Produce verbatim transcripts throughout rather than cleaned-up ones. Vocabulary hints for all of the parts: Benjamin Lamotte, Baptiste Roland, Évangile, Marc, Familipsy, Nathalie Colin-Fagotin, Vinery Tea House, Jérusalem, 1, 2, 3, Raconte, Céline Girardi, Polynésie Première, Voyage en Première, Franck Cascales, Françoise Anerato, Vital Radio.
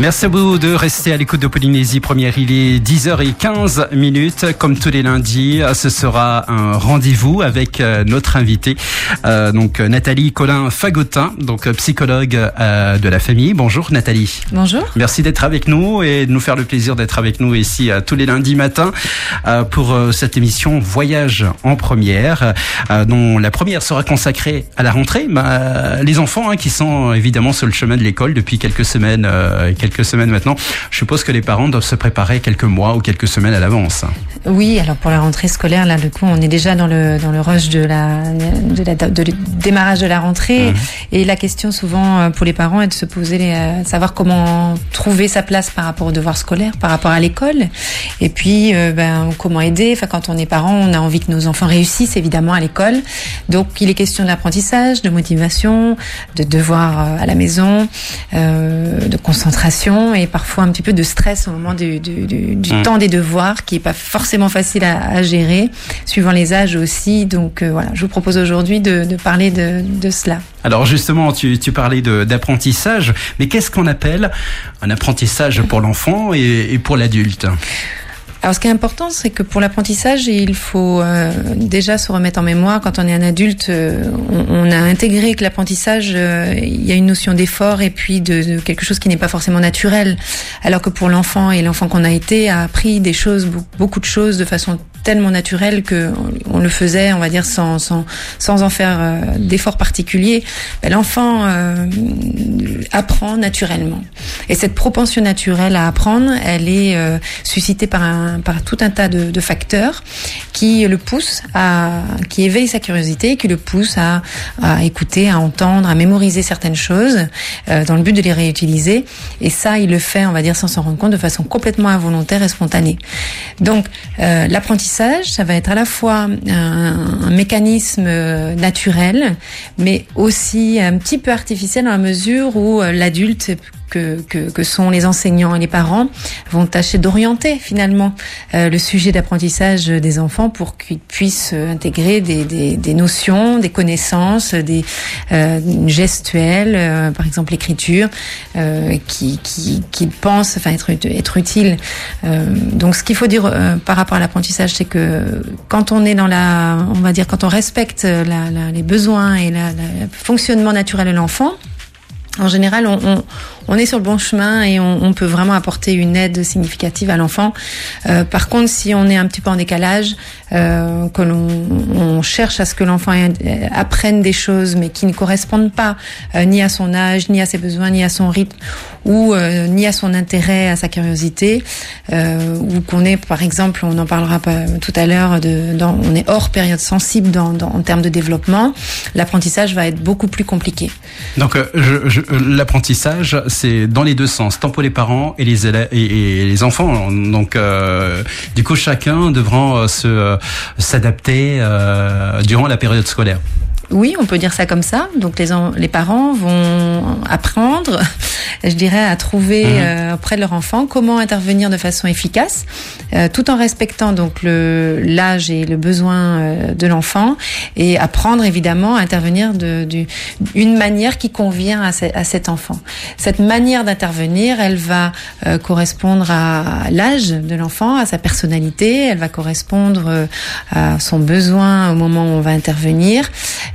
Merci à vous de rester à l'écoute de Polynésie Première. Il est dix heures quinze minutes. Comme tous les lundis, ce sera un rendez-vous avec notre invitée, euh, donc Nathalie Colin-Fagotin, donc psychologue euh, de la famille. Bonjour Nathalie. Bonjour. Merci d'être avec nous et de nous faire le plaisir d'être avec nous ici euh, tous les lundis matin euh, pour euh, cette émission Voyage en Première, euh, dont la première sera consacrée à la rentrée. Bah, euh, les enfants hein, qui sont évidemment sur le chemin de l'école depuis quelques semaines, euh, quelques semaines maintenant. Je suppose que les parents doivent se préparer quelques mois ou quelques semaines à l'avance. Oui, alors pour la rentrée scolaire, là, du coup, on est déjà dans le dans le rush de la de la de, de, démarrage de la rentrée. Mmh. Et la question souvent pour les parents est de se poser, les, euh, savoir comment trouver sa place par rapport aux devoirs scolaires, par rapport à l'école. Et puis, euh, ben comment aider. Enfin, quand on est parent, on a envie que nos enfants réussissent évidemment à l'école. Donc, il est question d'apprentissage, de motivation, de devoirs à la maison, euh, de concentration et parfois un petit peu de stress au moment du du, du, du mmh. temps des devoirs, qui est pas forcément facile à, à gérer, suivant les âges aussi. Donc euh, voilà, je vous propose aujourd'hui de, de parler de, de cela. Alors justement, tu, tu parlais de, d'apprentissage, mais qu'est-ce qu'on appelle un apprentissage pour l'enfant et, et pour l'adulte ? Alors, ce qui est important, c'est que pour l'apprentissage, il faut euh, déjà se remettre en mémoire. Quand on est un adulte, euh, on, on a intégré que l'apprentissage, euh, il y a une notion d'effort et puis de, de quelque chose qui n'est pas forcément naturel. Alors que pour l'enfant, et l'enfant qu'on a été, a appris des choses, beaucoup de choses, de façon tellement naturelle que on, on le faisait, on va dire, sans sans sans en faire euh, d'effort particulier. Ben, l'enfant euh, apprend naturellement. Et cette propension naturelle à apprendre, elle est euh, suscitée par un par tout un tas de, de facteurs qui le poussent à, qui éveillent sa curiosité, qui le poussent à, à écouter, à entendre, à mémoriser certaines choses euh, dans le but de les réutiliser. Et ça, il le fait, on va dire, sans s'en rendre compte, de façon complètement involontaire et spontanée. Donc, euh, l'apprentissage, ça va être à la fois un, un mécanisme naturel, mais aussi un petit peu artificiel dans la mesure où euh, l'adulte Que, que, que sont les enseignants et les parents vont tâcher d'orienter finalement euh, le sujet d'apprentissage des enfants pour qu'ils puissent intégrer des, des, des notions, des connaissances, des euh, gestuelles, euh, par exemple l'écriture, euh, qui, qui, qui pensent enfin être, être utiles. Euh, donc ce qu'il faut dire euh, par rapport à l'apprentissage, c'est que quand on est dans la, on va dire quand on respecte la, la, les besoins et la, la, le fonctionnement naturel de l'enfant. En général, on, on, on est sur le bon chemin et on, on peut vraiment apporter une aide significative à l'enfant. Euh, par contre, si on est un petit peu en décalage, euh, que l'on on cherche à ce que l'enfant apprenne des choses, mais qui ne correspondent pas euh, ni à son âge, ni à ses besoins, ni à son rythme, ou euh, ni à son intérêt, à sa curiosité, euh, ou qu'on est, par exemple, on en parlera pas tout à l'heure, de, dans, on est hors période sensible dans, dans, en termes de développement, l'apprentissage va être beaucoup plus compliqué. Donc, euh, je, je... l'apprentissage, c'est dans les deux sens, tant pour les parents et les élèves et, et les enfants. Donc, euh, du coup, chacun devra se euh, s'adapter euh, durant la période scolaire. Oui, on peut dire ça comme ça. Donc les en, les parents vont apprendre, je dirais, à trouver mmh. euh, auprès de leur enfant comment intervenir de façon efficace, euh, tout en respectant donc le l'âge et le besoin euh, de l'enfant, et apprendre évidemment à intervenir de, de d'une manière qui convient à, ce, à cet enfant. Cette manière d'intervenir, elle va euh, correspondre à l'âge de l'enfant, à sa personnalité, elle va correspondre euh, à son besoin au moment où on va intervenir.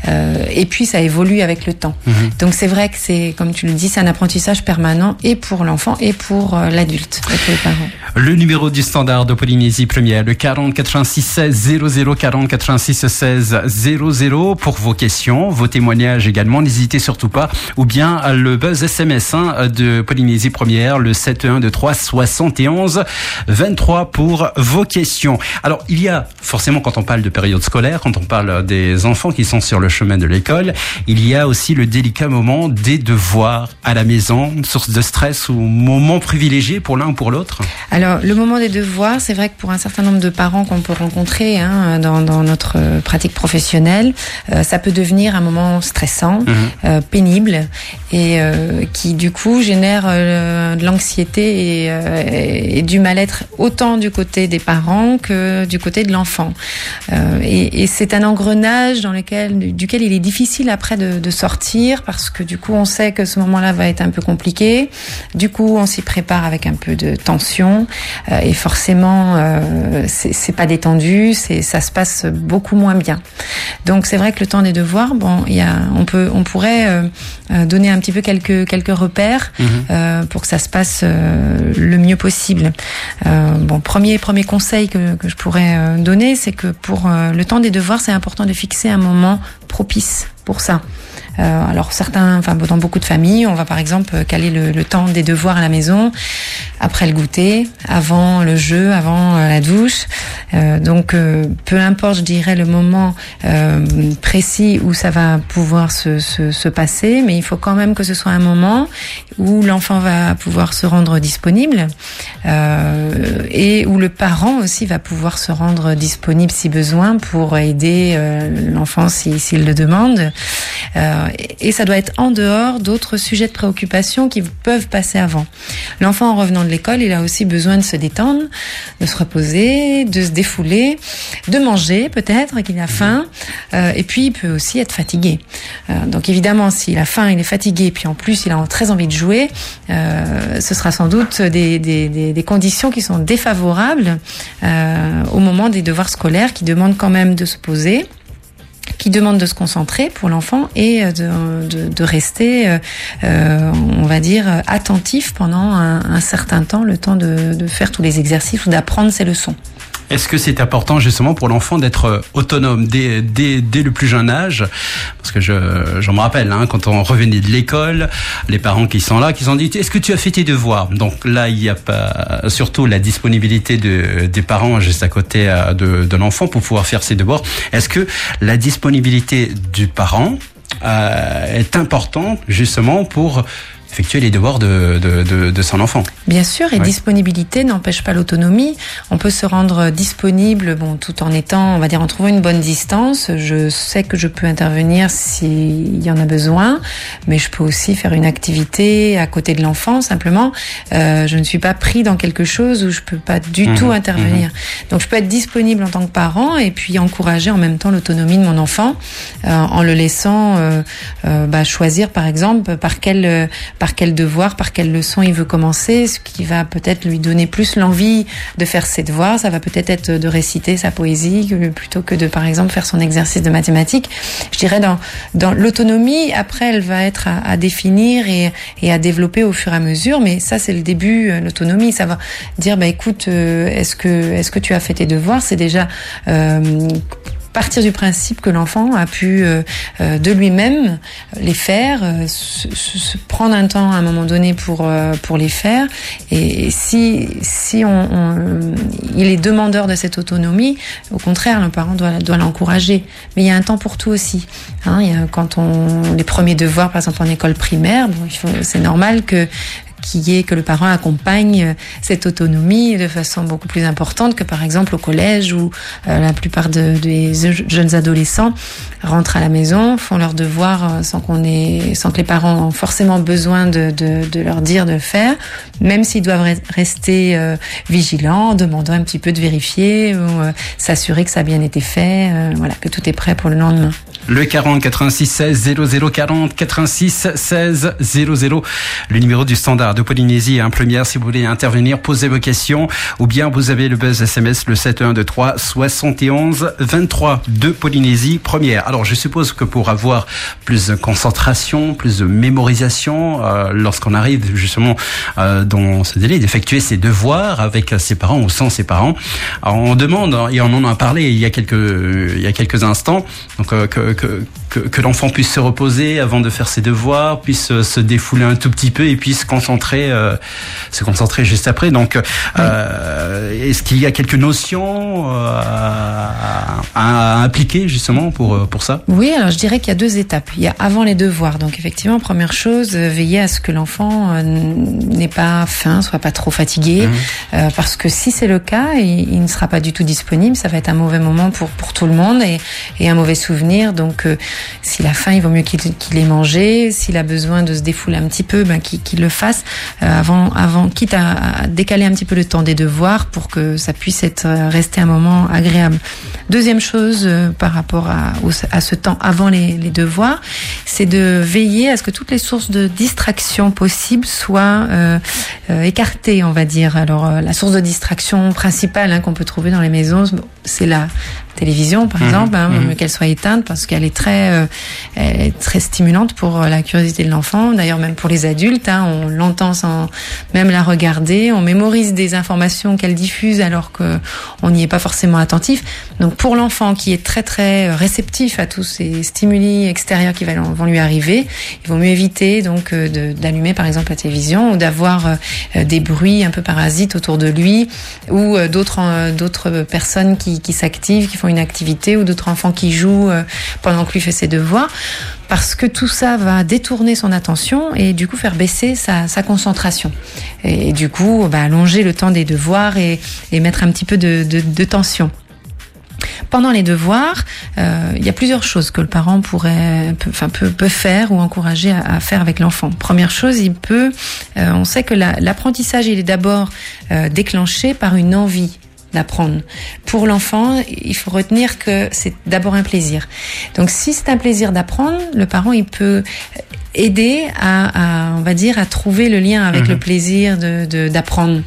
Euh, et puis ça évolue avec le temps. Mmh. Donc c'est vrai que c'est, comme tu le dis, c'est un apprentissage permanent et pour l'enfant et pour euh, l'adulte et pour les parents. Le numéro du standard de Polynésie Première, le quarante quatre-vingt-six seize zéro zéro, quarante quatre-vingt-six seize zéro zéro, pour vos questions, vos témoignages également, n'hésitez surtout pas, ou bien le buzz S M S hein, de Polynésie Première, le sept un deux trois soixante et onze vingt-trois pour vos questions. Alors il y a forcément, quand on parle de période scolaire, quand on parle des enfants qui sont sur le chemin de l'école, il y a aussi le délicat moment des devoirs à la maison, source de stress ou moment privilégié pour l'un ou pour l'autre. Alors, le moment des devoirs, c'est vrai que pour un certain nombre de parents qu'on peut rencontrer hein, dans, dans notre pratique professionnelle, euh, ça peut devenir un moment stressant, mmh. euh, pénible, et euh, qui du coup génère euh, de l'anxiété et, euh, et du mal-être autant du côté des parents que du côté de l'enfant. Euh, et, et c'est un engrenage dans lequel Du, duquel il est difficile après de, de sortir, parce que du coup on sait que ce moment-là va être un peu compliqué. Du coup on s'y prépare avec un peu de tension euh, et forcément euh, c'est, c'est pas détendu, c'est, ça se passe beaucoup moins bien. Donc c'est vrai que le temps des devoirs, bon, il y a, on peut, on pourrait euh, donner un petit peu quelques quelques repères mm-hmm. euh, pour que ça se passe euh, le mieux possible. Euh, bon, premier premier conseil que que je pourrais donner, c'est que pour euh, le temps des devoirs, c'est important de fixer un moment propice pour ça. Euh, alors certains, enfin dans beaucoup de familles, on va par exemple caler le, le temps des devoirs à la maison après le goûter, avant le jeu, avant la douche. Euh, donc euh, peu importe, je dirais le moment euh, précis où ça va pouvoir se, se, se passer, mais il faut quand même que ce soit un moment où l'enfant va pouvoir se rendre disponible euh, et où le parent aussi va pouvoir se rendre disponible si besoin pour aider euh, l'enfant si s'il le demande. Euh, et ça doit être en dehors d'autres sujets de préoccupation qui peuvent passer avant. L'enfant, en revenant de l'école, il a aussi besoin de se détendre, de se reposer, de se défouler, de manger peut-être, qu'il a faim, euh, et puis il peut aussi être fatigué. Euh, donc évidemment, s'il a faim, il est fatigué, puis en plus il a très envie de jouer, euh, ce sera sans doute des, des, des, des conditions qui sont défavorables euh, au moment des devoirs scolaires, qui demandent quand même de se poser, qui demande de se concentrer pour l'enfant et de, de, de rester, euh, on va dire, attentif pendant un, un certain temps, le temps de, de faire tous les exercices ou d'apprendre ses leçons. Est-ce que c'est important justement pour l'enfant d'être autonome dès, dès, dès le plus jeune âge ? Parce que je, je me rappelle, hein, quand on revenait de l'école, les parents qui sont là, qui sont dit « Est-ce que tu as fait tes devoirs ?» Donc là, il y a pas, surtout la disponibilité de, des parents juste à côté de, de l'enfant pour pouvoir faire ses devoirs. Est-ce que la disponibilité du parent euh, est importante justement pour effectuer les devoirs de, de, de, de son enfant. Bien sûr, et ouais. Disponibilité n'empêche pas l'autonomie. On peut se rendre disponible, bon, tout en étant, on va dire, en trouvant une bonne distance. Je sais que je peux intervenir s'il y en a besoin, mais je peux aussi faire une activité à côté de l'enfant, simplement. Euh, je ne suis pas pris dans quelque chose où je peux pas du mmh, tout intervenir. Mmh. Donc, je peux être disponible en tant que parent et puis encourager en même temps l'autonomie de mon enfant euh, en le laissant euh, euh, bah, choisir, par exemple, par quel... Euh, par quel devoir, par quelle leçon il veut commencer, ce qui va peut-être lui donner plus l'envie de faire ses devoirs, ça va peut-être être de réciter sa poésie plutôt que de, par exemple, faire son exercice de mathématiques. Je dirais dans, dans l'autonomie, après, elle va être à, à définir et, et à développer au fur et à mesure, mais ça, c'est le début, l'autonomie, ça va dire, bah, écoute, euh, est-ce que, est-ce que tu as fait tes devoirs? C'est déjà, euh, partir du principe que l'enfant a pu euh, euh, de lui-même les faire, euh, se, se prendre un temps à un moment donné pour euh, pour les faire. Et si si on, on il est demandeur de cette autonomie, au contraire, le parent doit doit l'encourager. Mais il y a un temps pour tout aussi. Hein, il y a, quand on les premiers devoirs, par exemple en école primaire, bon, il faut, c'est normal que qui est que le parent accompagne cette autonomie de façon beaucoup plus importante que par exemple au collège où euh, la plupart de, des jeunes adolescents rentrent à la maison, font leurs devoirs sans qu'on ait, sans que les parents aient forcément besoin de, de, de leur dire de faire, même s'ils doivent rester euh, vigilants, demandant un petit peu de vérifier ou euh, s'assurer que ça a bien été fait, euh, voilà, que tout est prêt pour le lendemain. Le quarante quatre-vingt-six seize zéro zéro quarante quatre-vingt-six seize zéro zéro, le numéro du standard de Polynésie hein, Première, si vous voulez intervenir, poser vos questions, ou bien vous avez le buzz S M S le sept un deux trois soixante et onze vingt-trois de Polynésie Première. Alors je suppose que pour avoir plus de concentration, plus de mémorisation, euh, lorsqu'on arrive justement euh, dans ce délai d'effectuer ses devoirs avec ses parents ou sans ses parents, alors, on demande, et on en a parlé il y a quelques, euh, il y a quelques instants, donc euh, que Que, que, que l'enfant puisse se reposer avant de faire ses devoirs, puisse se défouler un tout petit peu et puisse se concentrer, euh, se concentrer juste après. Donc, euh, oui. Est-ce qu'il y a quelques notions euh, à, à appliquer justement pour, pour ça ? Oui, alors je dirais qu'il y a deux étapes. Il y a avant les devoirs. Donc effectivement, première chose, veiller à ce que l'enfant n'ait pas faim, soit pas trop fatigué, mmh. euh, parce que si c'est le cas, il, il ne sera pas du tout disponible. Ça va être un mauvais moment pour, pour tout le monde et, et un mauvais souvenir. Donc, euh, S'il a faim, il vaut mieux qu'il, qu'il ait mangé. S'il a besoin de se défouler un petit peu, ben, qu'il, qu'il le fasse euh, avant, avant, quitte à, à décaler un petit peu le temps des devoirs pour que ça puisse être rester un moment agréable. Deuxième chose euh, par rapport à, au, à ce temps avant les, les devoirs, c'est de veiller à ce que toutes les sources de distraction possibles soient euh, euh, écartées, on va dire. Alors, euh, la source de distraction principale hein, qu'on peut trouver dans les maisons, c'est la télévision, par mmh, exemple, hein, mmh. qu'elle soit éteinte parce qu'elle est très, euh, elle est très stimulante pour la curiosité de l'enfant. D'ailleurs, même pour les adultes, hein, on l'entend sans même la regarder. On mémorise des informations qu'elle diffuse alors que on n'y est pas forcément attentif. Donc, pour l'enfant qui est très très réceptif à tous ces stimuli extérieurs qui vont lui arriver, il vaut mieux éviter donc de, d'allumer par exemple la télévision ou d'avoir euh, des bruits un peu parasites autour de lui ou euh, d'autres euh, d'autres personnes qui qui s'activent, qui font une activité ou d'autres enfants qui jouent pendant que lui fait ses devoirs, parce que tout ça va détourner son attention et du coup faire baisser sa, sa concentration et, et du coup bah, allonger le temps des devoirs et, et mettre un petit peu de, de, de tension. Pendant les devoirs, euh, il y a plusieurs choses que le parent pourrait, peut, enfin peut, peut faire ou encourager à, à faire avec l'enfant. Première chose, il peut, euh, on sait que la, l'apprentissage il est d'abord euh, déclenché par une envie d'apprendre. Pour l'enfant, il faut retenir que c'est d'abord un plaisir. Donc, si c'est un plaisir d'apprendre, le parent, il peut aider à, à on va dire, à trouver le lien avec mmh. le plaisir de, de d'apprendre.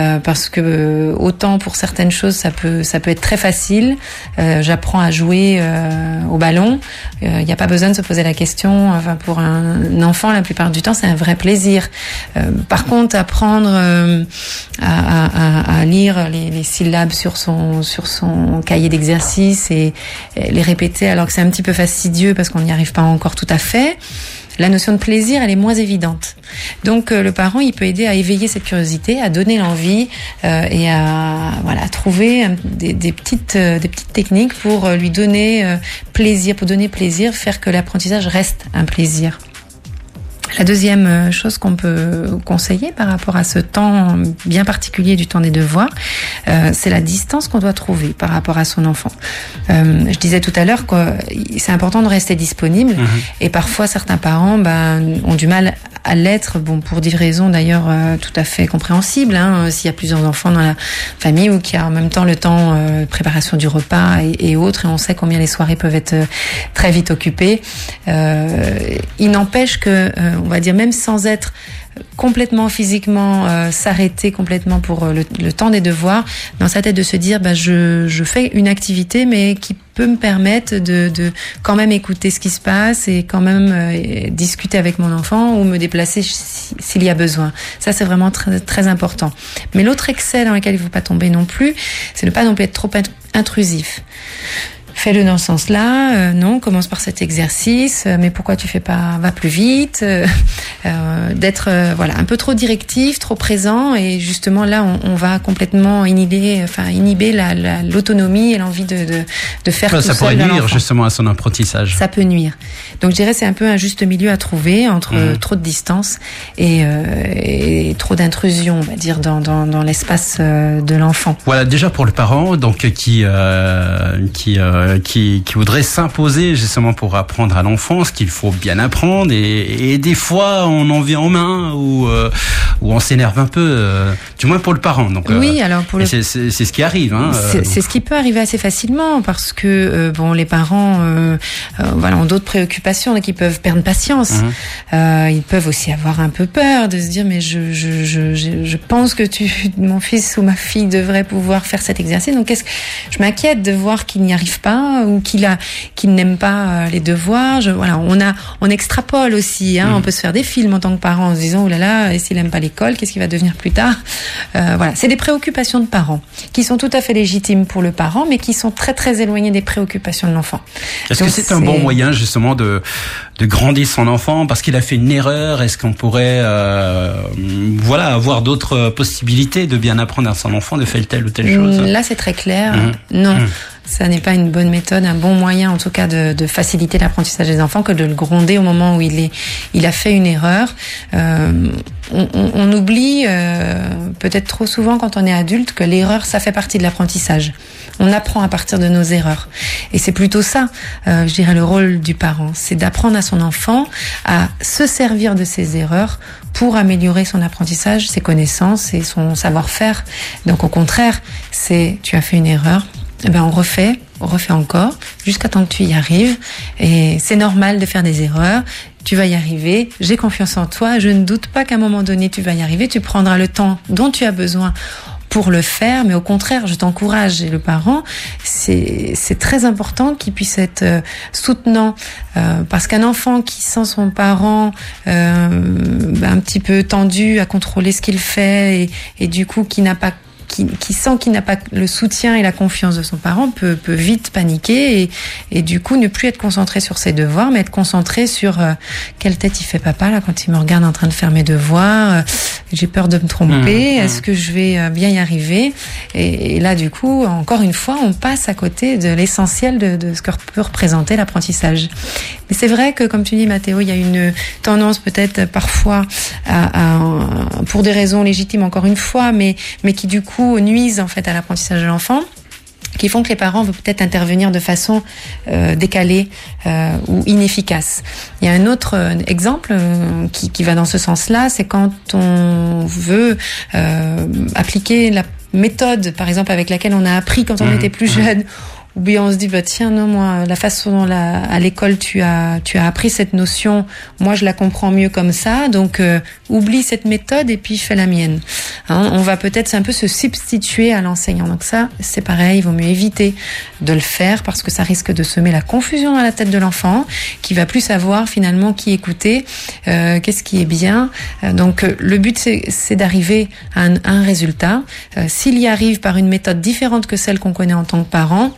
Euh, parce que autant pour certaines choses, ça peut ça peut être très facile. Euh, j'apprends à jouer euh, au ballon. Il euh, n'y a pas besoin de se poser la question. Enfin, pour un enfant, la plupart du temps, c'est un vrai plaisir. Euh, par contre, apprendre euh, à, à, à lire les, les syllabes sur son sur son cahier d'exercice et, et les répéter, alors que c'est un petit peu fastidieux parce qu'on n'y arrive pas encore tout à fait. La notion de plaisir, elle est moins évidente. Donc, euh, le parent, il peut aider à éveiller cette curiosité, à donner l'envie euh, et à voilà trouver un, des, des petites euh, des petites techniques pour euh, lui donner euh, plaisir, pour donner plaisir, faire que l'apprentissage reste un plaisir. La deuxième chose qu'on peut conseiller par rapport à ce temps bien particulier du temps des devoirs, euh, c'est la distance qu'on doit trouver par rapport à son enfant. Euh, je disais tout à l'heure que c'est important de rester disponible mmh. et parfois certains parents ben, ont du mal à l'être, bon, pour des raisons d'ailleurs euh, tout à fait compréhensibles, hein, s'il y a plusieurs enfants dans la famille ou qu'il y a en même temps le temps euh, préparation du repas et, et autres, et on sait combien les soirées peuvent être euh, très vite occupées. Euh, il n'empêche que euh, on va dire, même sans être complètement physiquement euh, s'arrêter complètement pour euh, le, le temps des devoirs, dans sa tête de se dire bah je je fais une activité mais qui peut me permettre de de quand même écouter ce qui se passe et quand même euh, discuter avec mon enfant ou me déplacer si, s'il y a besoin. Ça c'est vraiment très très important. Mais l'autre excès dans lequel il faut pas tomber non plus, c'est ne pas non plus être trop intrusif. Fais-le dans ce sens-là, euh, non, commence par cet exercice, euh, mais pourquoi tu fais pas, va plus vite, euh, euh, d'être euh, voilà un peu trop directif, trop présent, et justement là on, on va complètement inhiber, enfin inhiber la, la, l'autonomie et l'envie de de, de faire ça, tout ça. Ça pourrait nuire justement à son apprentissage. Ça peut nuire. Donc je dirais c'est un peu un juste milieu à trouver entre mmh. trop de distance et, euh, et trop d'intrusion, on va dire dans dans, dans l'espace euh, de l'enfant. Voilà déjà pour le parent donc qui euh, qui euh, Qui, qui voudrait s'imposer justement pour apprendre à l'enfant ce qu'il faut bien apprendre et, et des fois on en vient en main ou, euh, ou on s'énerve un peu euh, du moins pour le parent donc, oui, euh, alors pour le... c'est, c'est, c'est ce qui arrive hein, c'est, euh, c'est ce qui peut arriver assez facilement parce que euh, bon, les parents euh, euh, voilà, ont d'autres préoccupations qui peuvent perdre patience mmh. euh, ils peuvent aussi avoir un peu peur de se dire mais je, je, je, je, je pense que tu, mon fils ou ma fille devrait pouvoir faire cet exercice donc qu'est-ce que... je m'inquiète de voir qu'il n'y arrive pas Pas, ou qu'il a, qu'il n'aime pas les devoirs. Je, voilà, on a, on extrapole aussi. Hein, mmh. On peut se faire des films en tant que parent en se disant oh là là, et s'il n'aime pas l'école, qu'est-ce qu'il va devenir plus tard euh, Voilà, c'est des préoccupations de parents qui sont tout à fait légitimes pour le parent, mais qui sont très très éloignées des préoccupations de l'enfant. Est-ce Donc, que c'est, c'est un bon moyen justement de de grandir son enfant parce qu'il a fait une erreur? Est-ce qu'on pourrait euh, voilà avoir d'autres possibilités de bien apprendre à son enfant de faire telle ou telle chose? Là, c'est très clair. Mmh. Non. Mmh. ça n'est pas une bonne méthode, un bon moyen en tout cas de, de faciliter l'apprentissage des enfants que de le gronder au moment où il est, il a fait une erreur. Euh, on, on, on oublie euh, peut-être trop souvent quand on est adulte que l'erreur, ça fait partie de l'apprentissage. On apprend à partir de nos erreurs. Et c'est plutôt ça, euh, je dirais, le rôle du parent. C'est d'apprendre à son enfant à se servir de ses erreurs pour améliorer son apprentissage, ses connaissances et son savoir-faire. Donc au contraire, c'est tu as fait une erreur, eh ben on refait, on refait encore, jusqu'à temps que tu y arrives. Et c'est normal de faire des erreurs. Tu vas y arriver, j'ai confiance en toi, je ne doute pas qu'à un moment donné tu vas y arriver, tu prendras le temps dont tu as besoin pour le faire, mais au contraire, je t'encourage. Et le parent, c'est, c'est très important qu'il puisse être euh, soutenant, euh, parce qu'un enfant qui sent son parent euh, bah, un petit peu tendu à contrôler ce qu'il fait et, et du coup qui n'a pas Qui, qui sent qu'il n'a pas le soutien et la confiance de son parent peut, peut vite paniquer et, et du coup ne plus être concentré sur ses devoirs, mais être concentré sur euh, quelle tête il fait papa là quand il me regarde en train de faire mes devoirs, euh, j'ai peur de me tromper, mmh, mmh. est-ce que je vais euh, bien y arriver et, et là du coup, encore une fois, on passe à côté de l'essentiel de, de ce que peut représenter l'apprentissage. Mais c'est vrai que, comme tu dis Mathéo, il y a une tendance peut-être parfois à, à, à, pour des raisons légitimes encore une fois, mais, mais qui du coup nuisent en fait à l'apprentissage de l'enfant, qui font que les parents veulent peut-être intervenir de façon euh, décalée euh, ou inefficace. Il y a un autre euh, exemple euh, qui, qui va dans ce sens-là, c'est quand on veut euh, appliquer la méthode, par exemple, avec laquelle on a appris quand on mmh, était plus jeune, mmh. ou bien on se dit bah tiens non moi la façon dont la, à l'école tu as tu as appris cette notion, moi je la comprends mieux comme ça, donc euh, oublie cette méthode et puis fais la mienne. Hein, on va peut-être un peu se substituer à l'enseignant. Donc ça c'est pareil, il vaut mieux éviter de le faire parce que ça risque de semer la confusion dans la tête de l'enfant qui va plus savoir finalement qui écouter, euh, qu'est-ce qui est bien. Euh, donc euh, le but c'est, c'est d'arriver à un, à un résultat. Euh, s'il y arrive par une méthode différente que celle qu'on connaît en tant que parent,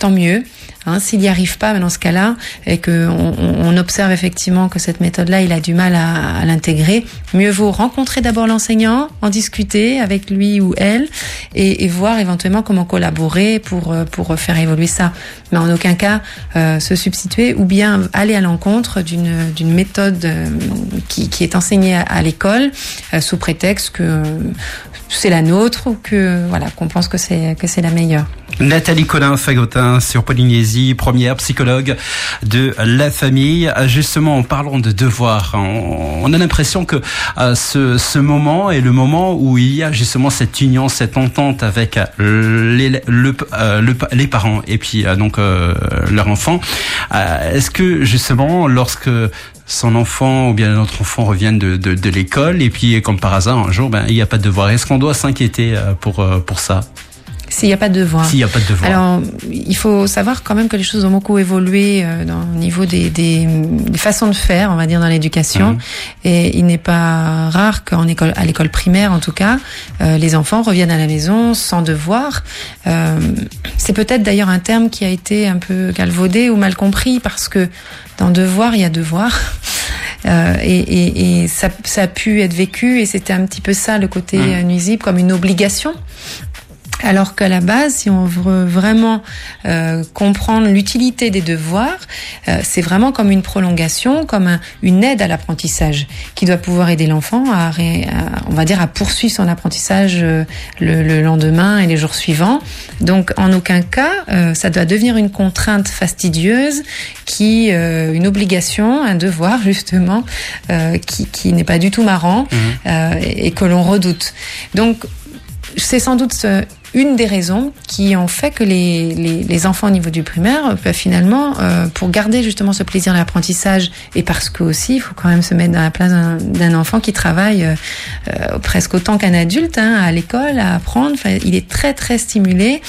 tant mieux. Hein, s'il n'y arrive pas, mais dans ce cas-là, et que on, on observe effectivement que cette méthode-là, il a du mal à, à l'intégrer, mieux vaut rencontrer d'abord l'enseignant, en discuter avec lui ou elle, et, et voir éventuellement comment collaborer pour pour faire évoluer ça. Mais en aucun cas euh, se substituer ou bien aller à l'encontre d'une d'une méthode euh, qui qui est enseignée à, à l'école euh, sous prétexte que euh, c'est la nôtre ou que voilà qu'on pense que c'est que c'est la meilleure. Nathalie Colin-Fagotin sur Polynésie Première, psychologue de la famille. Justement, en parlant de devoirs, on a l'impression que ce, ce moment est le moment où il y a justement cette union, cette entente avec les, le, le, les parents et puis donc leur enfant. Est-ce que justement, lorsque son enfant ou bien notre enfant reviennent de, de, de l'école et puis comme par hasard, un jour, ben, il n'y a pas de devoir, est-ce qu'on doit s'inquiéter pour, pour ça ? S'il n'y a pas de devoir. S'il n'y a pas de devoir. Alors, il faut savoir quand même que les choses ont beaucoup évolué euh, dans, au niveau des, des, des façons de faire, on va dire, dans l'éducation. Mmh. Et il n'est pas rare qu'en école, à l'école primaire, en tout cas, euh, les enfants reviennent à la maison sans devoir. Euh, c'est peut-être d'ailleurs un terme qui a été un peu galvaudé ou mal compris parce que dans devoir, il y a devoir. Euh, et, et, et ça, ça a pu être vécu et c'était un petit peu ça, le côté mmh. nuisible, comme une obligation. Alors qu'à la base, si on veut vraiment euh, comprendre l'utilité des devoirs, euh, c'est vraiment comme une prolongation, comme un, une aide à l'apprentissage qui doit pouvoir aider l'enfant à, à, on va dire, à poursuivre son apprentissage euh, le, le lendemain et les jours suivants. Donc, en aucun cas, euh, ça doit devenir une contrainte fastidieuse, qui euh, une obligation, un devoir justement, euh, qui, qui n'est pas du tout marrant mmh. euh, et, et que l'on redoute. Donc, c'est sans doute une des raisons qui ont fait que les, les, les enfants au niveau du primaire, bah finalement, euh, pour garder justement ce plaisir de l'apprentissage, et parce que aussi, il faut quand même se mettre dans la place d'un, d'un enfant qui travaille euh, presque autant qu'un adulte, hein, à l'école, à apprendre. Enfin, il est très très stimulé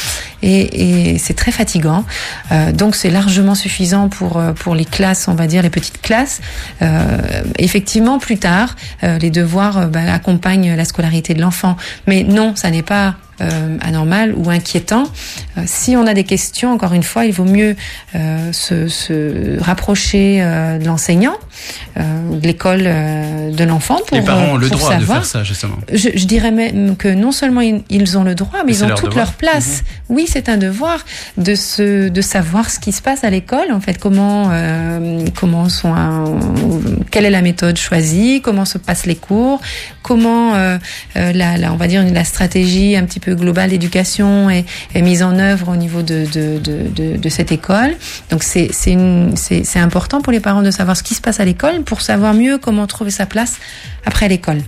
et, et c'est très fatigant. Euh, donc c'est largement suffisant pour pour les classes, on va dire les petites classes. Euh, effectivement, plus tard, euh, les devoirs bah, accompagnent la scolarité de l'enfant, mais non, ça n'est pas euh, anormal ou inquiétant. Euh, si on a des questions, encore une fois, il vaut mieux euh, se, se rapprocher euh, de l'enseignant, euh, de l'école euh, de l'enfant. Pour, les parents ont le droit savoir. de faire ça, justement. Je, je dirais même que non seulement ils, ils ont le droit, mais et ils ont toute leur place. Mmh. Oui, c'est un devoir de, se, de savoir ce qui se passe à l'école, en fait, comment, euh, comment sont un, quelle est la méthode choisie, comment se passent les cours, comment euh, euh, la, la, on va dire la stratégie un petit peu globale d'éducation est, est mise en œuvre au niveau de, de, de, de, de cette école. Donc c'est, c'est, une, c'est, c'est important pour les parents de savoir ce qui se passe à l'école pour savoir mieux comment trouver sa place après l'école.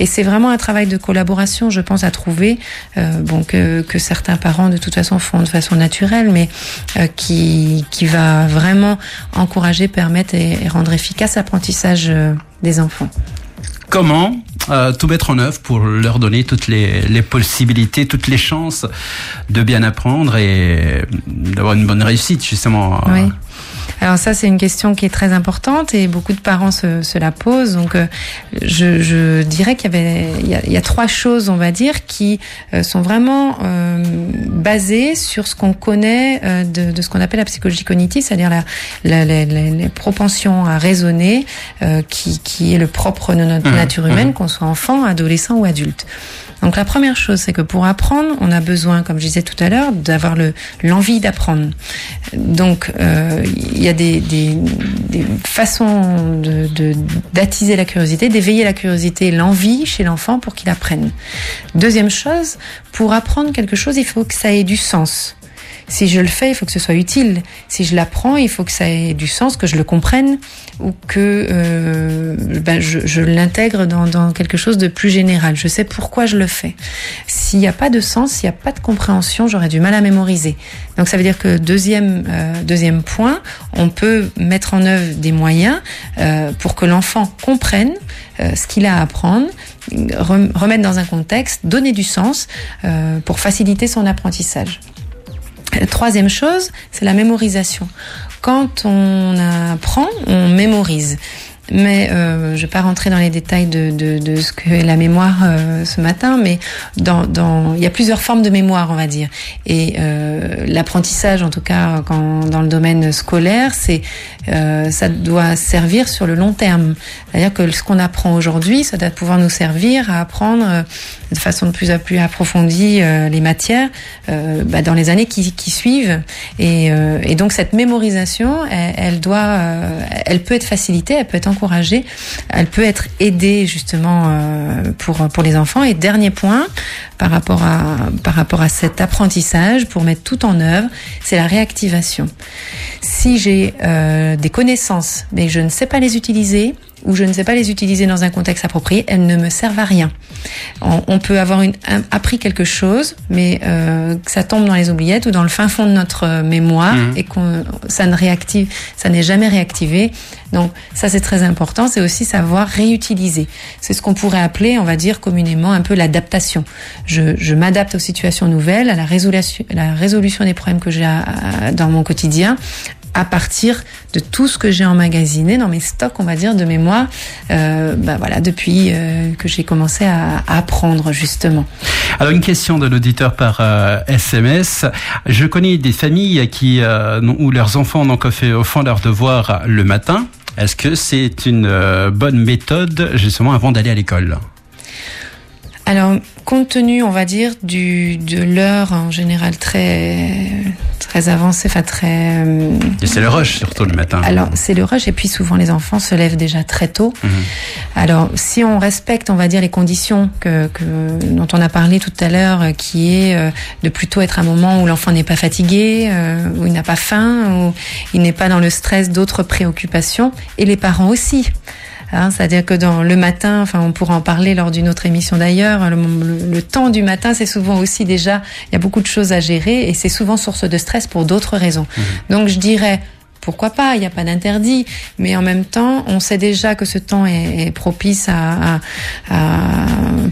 Et c'est vraiment un travail de collaboration, je pense, à trouver, euh, bon, que, que certains parents de toute façon font de façon naturelle, mais euh, qui, qui va vraiment encourager, permettre et, et rendre efficace l'apprentissage euh, des enfants. Comment euh, tout mettre en œuvre pour leur donner toutes les, les possibilités, toutes les chances de bien apprendre et d'avoir une bonne réussite, justement. Oui. Alors ça, c'est une question qui est très importante et beaucoup de parents se, se la posent. Donc, euh, je, je dirais qu'il y avait, il y a, il y a trois choses, on va dire, qui euh, sont vraiment euh, basées sur ce qu'on connaît euh, de, de ce qu'on appelle la psychologie cognitive, c'est-à-dire la, la, la, la, les propensions à raisonner, euh, qui, qui est le propre de notre nature humaine, qu'on soit enfant, adolescent ou adulte. Donc la première chose, c'est que pour apprendre, on a besoin, comme je disais tout à l'heure, d'avoir le, l'envie d'apprendre. Donc euh, il y a des, des, des façons de, de, d'attiser la curiosité, d'éveiller la curiosité, l'envie chez l'enfant pour qu'il apprenne. Deuxième chose, pour apprendre quelque chose, il faut que ça ait du sens. Si je le fais, il faut que ce soit utile. Si je l'apprends, il faut que ça ait du sens, que je le comprenne ou que euh, ben je, je l'intègre dans, dans quelque chose de plus général. Je sais pourquoi je le fais. S'il n'y a pas de sens, s'il n'y a pas de compréhension, j'aurais du mal à mémoriser. Donc ça veut dire que deuxième, euh, deuxième point, on peut mettre en œuvre des moyens euh, pour que l'enfant comprenne euh, ce qu'il a à apprendre, remettre dans un contexte, donner du sens euh, pour faciliter son apprentissage. Troisième chose, c'est la mémorisation. Quand on apprend, on mémorise. Mais euh, je ne vais pas rentrer dans les détails de, de, de ce qu'est la mémoire euh, ce matin, mais dans, dans, il y a plusieurs formes de mémoire, on va dire. Et euh, l'apprentissage, en tout cas quand, dans le domaine scolaire, c'est, euh, ça doit servir sur le long terme. C'est-à-dire que ce qu'on apprend aujourd'hui, ça doit pouvoir nous servir à apprendre euh, de façon de plus en plus approfondie euh, les matières euh, bah, dans les années qui, qui suivent. Et, euh, et donc cette mémorisation, elle, elle, doit, euh, elle peut être facilitée, elle peut être encouragée, elle peut être aidée justement euh, pour pour les enfants. Et dernier point par rapport à par rapport à cet apprentissage pour mettre tout en œuvre, c'est la réactivation. Si j'ai euh, des connaissances mais je ne sais pas les utiliser ou je ne sais pas les utiliser dans un contexte approprié, elles ne me servent à rien. On, on peut avoir une, un, appris quelque chose, mais euh, que ça tombe dans les oubliettes ou dans le fin fond de notre mémoire mmh. et qu'on ça ne réactive, ça n'est jamais réactivé. Donc ça c'est très important, c'est aussi savoir réutiliser. C'est ce qu'on pourrait appeler, on va dire communément, un peu l'adaptation. Je, je m'adapte aux situations nouvelles, à la résolution, la résolution des problèmes que j'ai à, à, dans mon quotidien, à partir de tout ce que j'ai emmagasiné dans mes stocks, on va dire, de mémoire, euh, ben voilà, depuis euh, que j'ai commencé à, à apprendre, justement. Alors, une question de l'auditeur par euh, S M S. Je connais des familles qui, euh, où leurs enfants n'ont qu'à faire leurs devoirs le matin. Est-ce que c'est une euh, bonne méthode, justement, avant d'aller à l'école ? Alors, compte tenu, on va dire, du, de l'heure en général très, très avancée, enfin très... Et c'est le rush, surtout le matin. Alors, c'est le rush, et puis souvent les enfants se lèvent déjà très tôt. Mmh. Alors, si on respecte, on va dire, les conditions que, que, dont on a parlé tout à l'heure, qui est euh, de plutôt être un moment où l'enfant n'est pas fatigué, euh, où il n'a pas faim, où il n'est pas dans le stress d'autres préoccupations, et les parents aussi. Hein, c'est-à-dire que dans le matin, enfin, on pourra en parler lors d'une autre émission d'ailleurs, le, le, le temps du matin, c'est souvent aussi déjà, il y a beaucoup de choses à gérer et c'est souvent source de stress pour d'autres raisons. Mmh. Donc, je dirais, pourquoi pas, il n'y a pas d'interdit, mais en même temps, on sait déjà que ce temps est, est propice à, à, à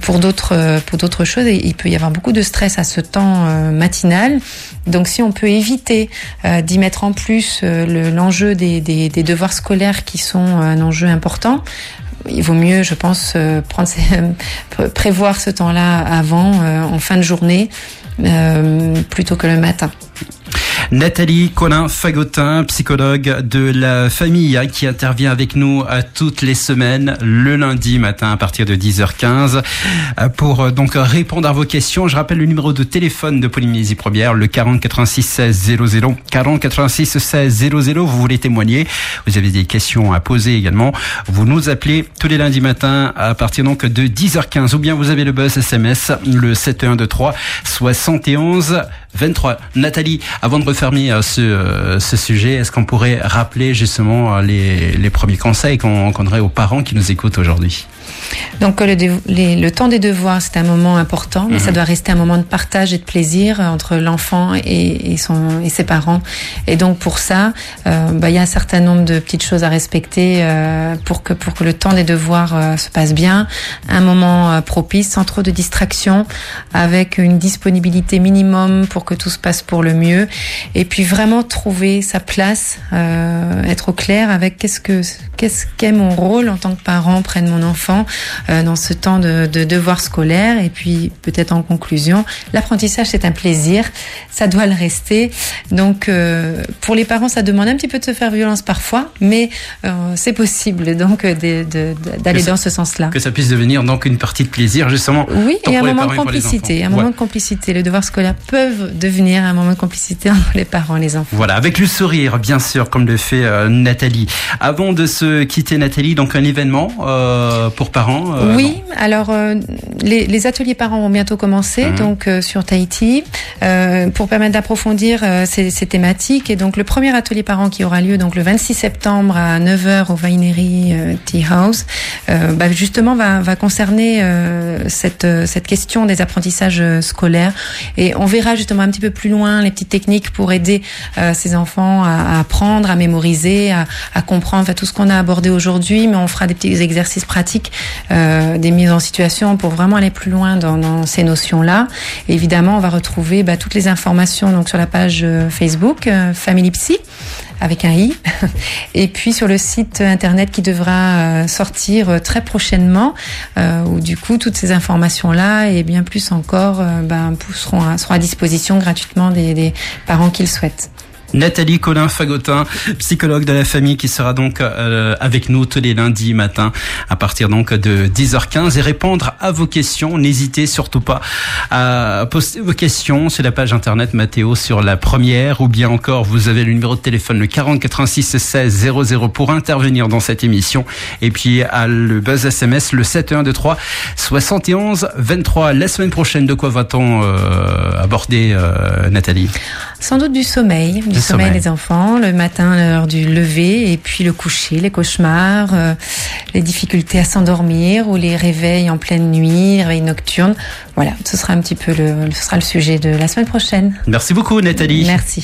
pour d'autres pour d'autres choses. Et il peut y avoir beaucoup de stress à ce temps euh, matinal. Donc, si on peut éviter euh, d'y mettre en plus euh, le, l'enjeu des, des, des devoirs scolaires qui sont un enjeu important, il vaut mieux, je pense, euh, prendre ces, euh, prévoir ce temps-là avant, euh, en fin de journée, euh, plutôt que le matin. Nathalie Colin-Fagotin, psychologue de la famille, qui intervient avec nous toutes les semaines, le lundi matin à partir de dix heures quinze, pour donc répondre à vos questions. Je rappelle le numéro de téléphone de Polynésie Première, le quarante quatre-vingt-six seize zéro zéro, quarante quatre-vingt-six seize zéro zéro. Vous voulez témoigner, vous avez des questions à poser également, vous nous appelez tous les lundis matins à partir donc de dix heures quinze, ou bien vous avez le buzz S M S, le sept un deux trois soixante et onze vingt-trois. Nathalie, avant de refermer ce, ce sujet, est-ce qu'on pourrait rappeler justement les, les premiers conseils qu'on, qu'on donnerait aux parents qui nous écoutent aujourd'hui? Donc le, les, le temps des devoirs, c'est un moment important, mais mmh. ça doit rester un moment de partage et de plaisir entre l'enfant et, et, son, et ses parents. Et donc pour ça, euh, bah, y a un certain nombre de petites choses à respecter euh, pour, que, pour que le temps des devoirs euh, se passe bien. Un moment euh, propice, sans trop de distractions, avec une disponibilité minimum pour que tout se passe pour le mieux. Et puis vraiment trouver sa place, euh, être au clair avec qu'est-ce que qu'est-ce qu'est mon rôle en tant que parent près de mon enfant euh, dans ce temps de, de devoir scolaire. Et puis peut-être en conclusion, l'apprentissage c'est un plaisir, ça doit le rester. Donc euh, pour les parents ça demande un petit peu de se faire violence parfois, mais euh, c'est possible donc de, de, de, d'aller ça, dans ce sens-là. Que ça puisse devenir donc une partie de plaisir justement. Oui, et un moment de complicité, un ouais. moment de complicité. Les devoirs scolaires peuvent devenir un moment de complicité entre les parents et les enfants. Voilà, avec le sourire bien sûr comme le fait euh, Nathalie. Avant de se quitter Nathalie, donc un événement euh, pour parents euh, Oui, alors euh, les, les ateliers parents vont bientôt commencer, mmh. donc euh, sur Tahiti, euh, pour permettre d'approfondir euh, ces, ces thématiques. Et donc le premier atelier parents qui aura lieu donc le vingt-six septembre à neuf heures au Vinery euh, Tea House, euh, bah, justement va, va concerner euh, cette, cette question des apprentissages scolaires. Et on verra justement un petit peu plus loin les petites techniques pour aider euh, ces enfants à, à apprendre, à mémoriser, à, à comprendre enfin, tout ce qu'on a abordé aujourd'hui, mais on fera des petits exercices pratiques, euh, des mises en situation pour vraiment aller plus loin dans, dans ces notions-là. Et évidemment, on va retrouver bah, toutes les informations donc, sur la page euh, Facebook, euh, Familipsy, avec un i, et puis sur le site internet qui devra sortir très prochainement, euh, où du coup toutes ces informations-là et bien plus encore euh, ben, seront, à, seront à disposition gratuitement des, des parents qui le souhaitent. Nathalie Colin-Fagotin, psychologue de la famille, qui sera donc euh, avec nous tous les lundis matin à partir donc de dix heures quinze, et répondre à vos questions. N'hésitez surtout pas à poster vos questions sur la page internet Mathéo sur la première, ou bien encore vous avez le numéro de téléphone le quarante quatre-vingt-six seize zéro zéro pour intervenir dans cette émission, et puis à le buzz S M S le sept un deux trois soixante et onze vingt-trois. La semaine prochaine, de quoi va-t-on euh, aborder euh, Nathalie? Sans doute du sommeil. Du sommeil des enfants, le matin, l'heure du lever, et puis le coucher, les cauchemars, euh, les difficultés à s'endormir, ou les réveils en pleine nuit, réveils nocturnes. Voilà, ce sera un petit peu le, ce sera le sujet de la semaine prochaine. Merci beaucoup Nathalie. Merci.